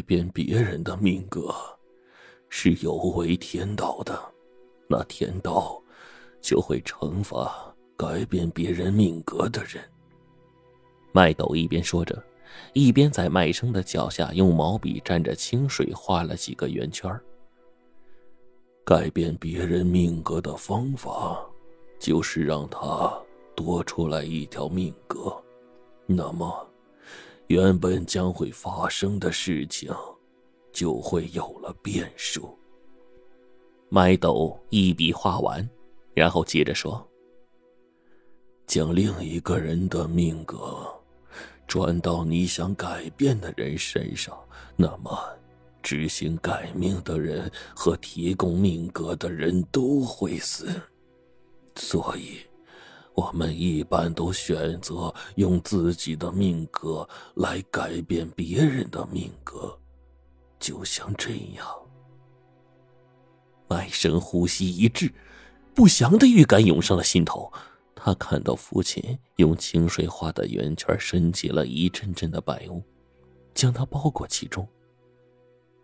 改变别人的命格，是有违天道的。那天道就会惩罚改变别人命格的人。麦斗一边说着，一边在麦生的脚下用毛笔蘸着清水画了几个圆圈。改变别人命格的方法，就是让他多出来一条命格，那么原本将会发生的事情就会有了变数。麦斗一笔画完，然后接着说，将另一个人的命格转到你想改变的人身上，那么执行改命的人和提供命格的人都会死。所以我们一般都选择用自己的命格来改变别人的命格，就像这样。麦生呼吸一滞，不祥的预感涌上了心头。他看到父亲用清水画的圆圈升起了一阵阵的白雾，将他包裹其中。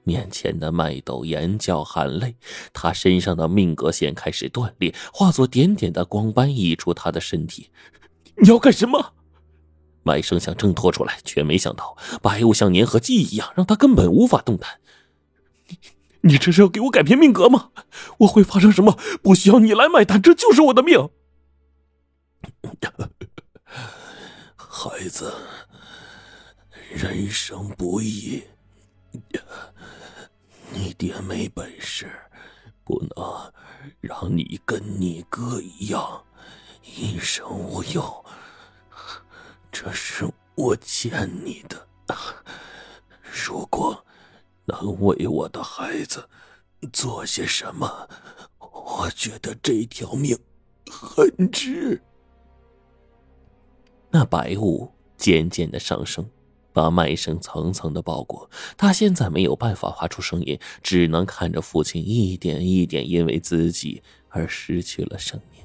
面前的麦斗眼角含泪，他身上的命格线开始断裂，化作点点的光斑溢出他的身体。你要干什么？麦生想挣脱出来，却没想到白雾像粘合剂一样，让他根本无法动弹。你这是要给我改变命格吗？我会发生什么不需要你来买单，这就是我的命。孩子，人生不易，你爹没本事，不能让你跟你哥一样一生无忧，这是我欠你的。如果能为我的孩子做些什么，我觉得这条命很值。那白雾渐渐的上升，把麦生层层的包裹，他现在没有办法发出声音，只能看着父亲一点一点因为自己而失去了生命。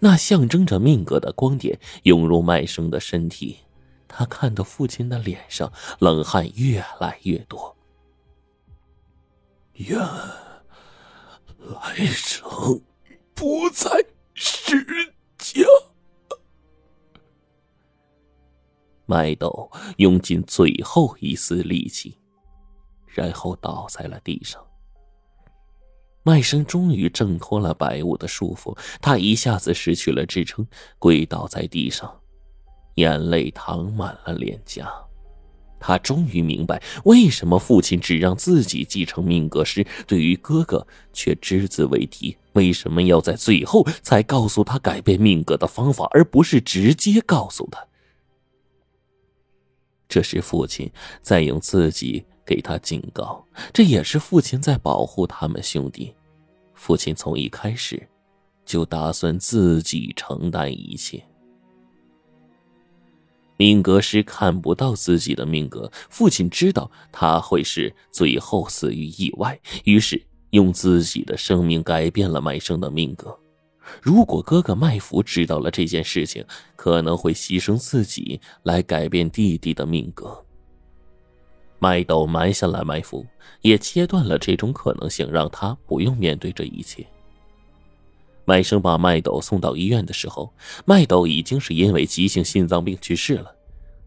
那象征着命格的光点涌入麦生的身体，他看到父亲的脸上冷汗越来越多。原来生不在世家。麦斗用尽最后一丝力气，然后倒在了地上。麦生终于挣脱了白雾的束缚，他一下子失去了支撑，跪倒在地上，眼泪淌满了脸颊。他终于明白，为什么父亲只让自己继承命格师，对于哥哥却只字未提，为什么要在最后才告诉他改变命格的方法，而不是直接告诉他。这是父亲在用自己给他警告，这也是父亲在保护他们兄弟。父亲从一开始就打算自己承担一切。命格师看不到自己的命格，父亲知道他会是最后死于意外，于是用自己的生命改变了麦生的命格。如果哥哥麦福知道了这件事情，可能会牺牲自己来改变弟弟的命格。麦斗埋下了埋伏，也切断了这种可能性，让他不用面对这一切。麦生把麦斗送到医院的时候，麦斗已经是因为急性心脏病去世了。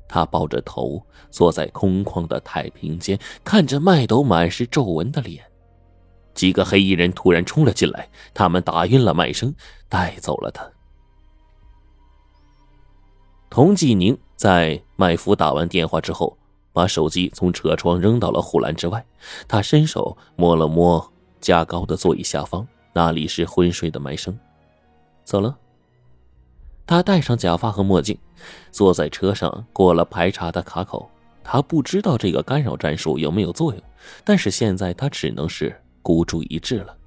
他抱着头坐在空旷的太平间，看着麦斗满是皱纹的脸。几个黑衣人突然冲了进来，他们打晕了麦生，带走了他。童继宁在麦福打完电话之后，把手机从车窗扔到了护栏之外。他伸手摸了摸加高的座椅下方，那里是昏睡的麦生。走了。他戴上假发和墨镜，坐在车上过了排查的卡口。他不知道这个干扰战术有没有作用，但是现在他只能是孤注一掷了。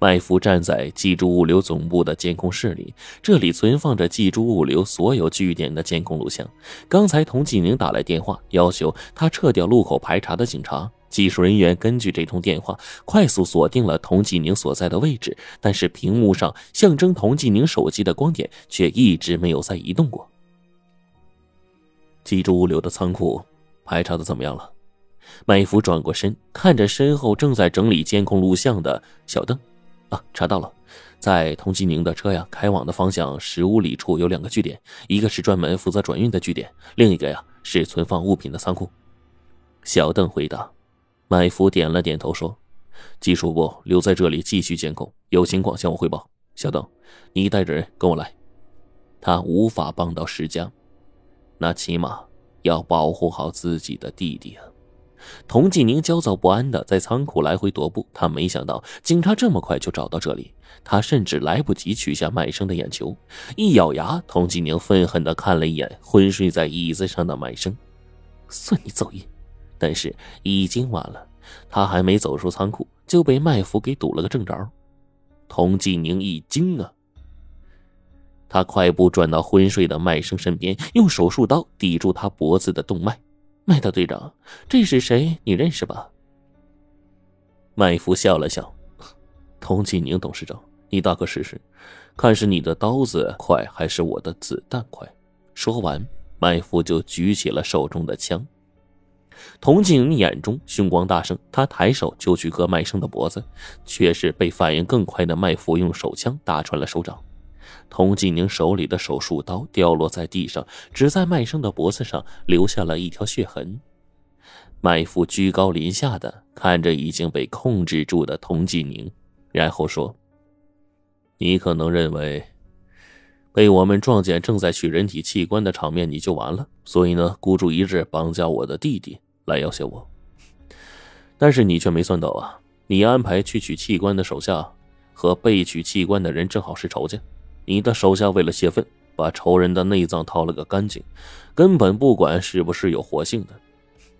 麦福站在冀州物流总部的监控室里，这里存放着冀州物流所有据点的监控录像。刚才童继宁打来电话，要求他撤掉路口排查的警察。技术人员根据这通电话快速锁定了童继宁所在的位置，但是屏幕上象征童继宁手机的光点却一直没有再移动过。冀州物流的仓库排查的怎么样了？麦福转过身，看着身后正在整理监控录像的小邓。查到了，在童继宁的车呀开往的方向15里处有2个据点，一个是专门负责转运的据点，另一个呀是存放物品的仓库。小邓回答。麦福点了点头说，技术部留在这里继续监控，有情况向我汇报。小邓，你带着人跟我来。他无法帮到石家，那起码要保护好自己的弟弟啊。童继宁焦躁不安地在仓库来回踱步，他没想到警察这么快就找到这里，他甚至来不及取下麦生的眼球。一咬牙，童继宁愤恨地看了一眼昏睡在椅子上的麦生，算你走运。但是已经晚了，他还没走出仓库就被麦福给堵了个正着。童继宁一惊啊，他快步转到昏睡的麦生身边，用手术刀抵住他脖子的动脉。麦大队长，这是谁？你认识吧？麦福笑了笑，童继宁董事长，你大可试试，看是你的刀子快还是我的子弹快。说完，麦福就举起了手中的枪。童继宁眼中凶光大盛，他抬手就去割麦生的脖子，却是被反应更快的麦福用手枪打穿了手掌。童继宁手里的手术刀掉落在地上，只在麦生的脖子上留下了一条血痕。麦福居高临下的看着已经被控制住的童继宁，然后说，你可能认为被我们撞见正在取人体器官的场面你就完了，所以呢孤注一掷绑架我的弟弟来要挟我，但是你却没算到啊，你安排去取器官的手下和被取器官的人正好是仇家。你的手下为了泄愤，把仇人的内脏掏了个干净，根本不管是不是有活性的。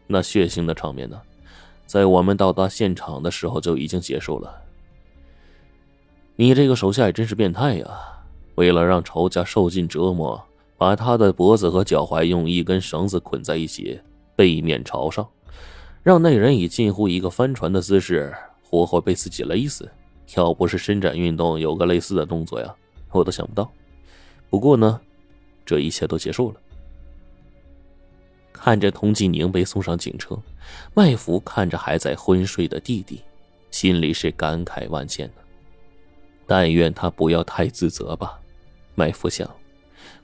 那血腥的场面呢，在我们到达现场的时候就已经结束了。你这个手下也真是变态呀！为了让仇家受尽折磨，把他的脖子和脚踝用一根绳子捆在一起，背面朝上，让那人以近乎一个翻船的姿势活活被自己勒死。要不是伸展运动有个类似的动作呀，我都想不到。不过呢，这一切都结束了。看着童继宁被送上警车，麦福看着还在昏睡的弟弟，心里是感慨万千的。但愿他不要太自责吧，麦福想，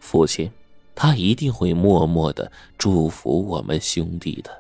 父亲他一定会默默地祝福我们兄弟的。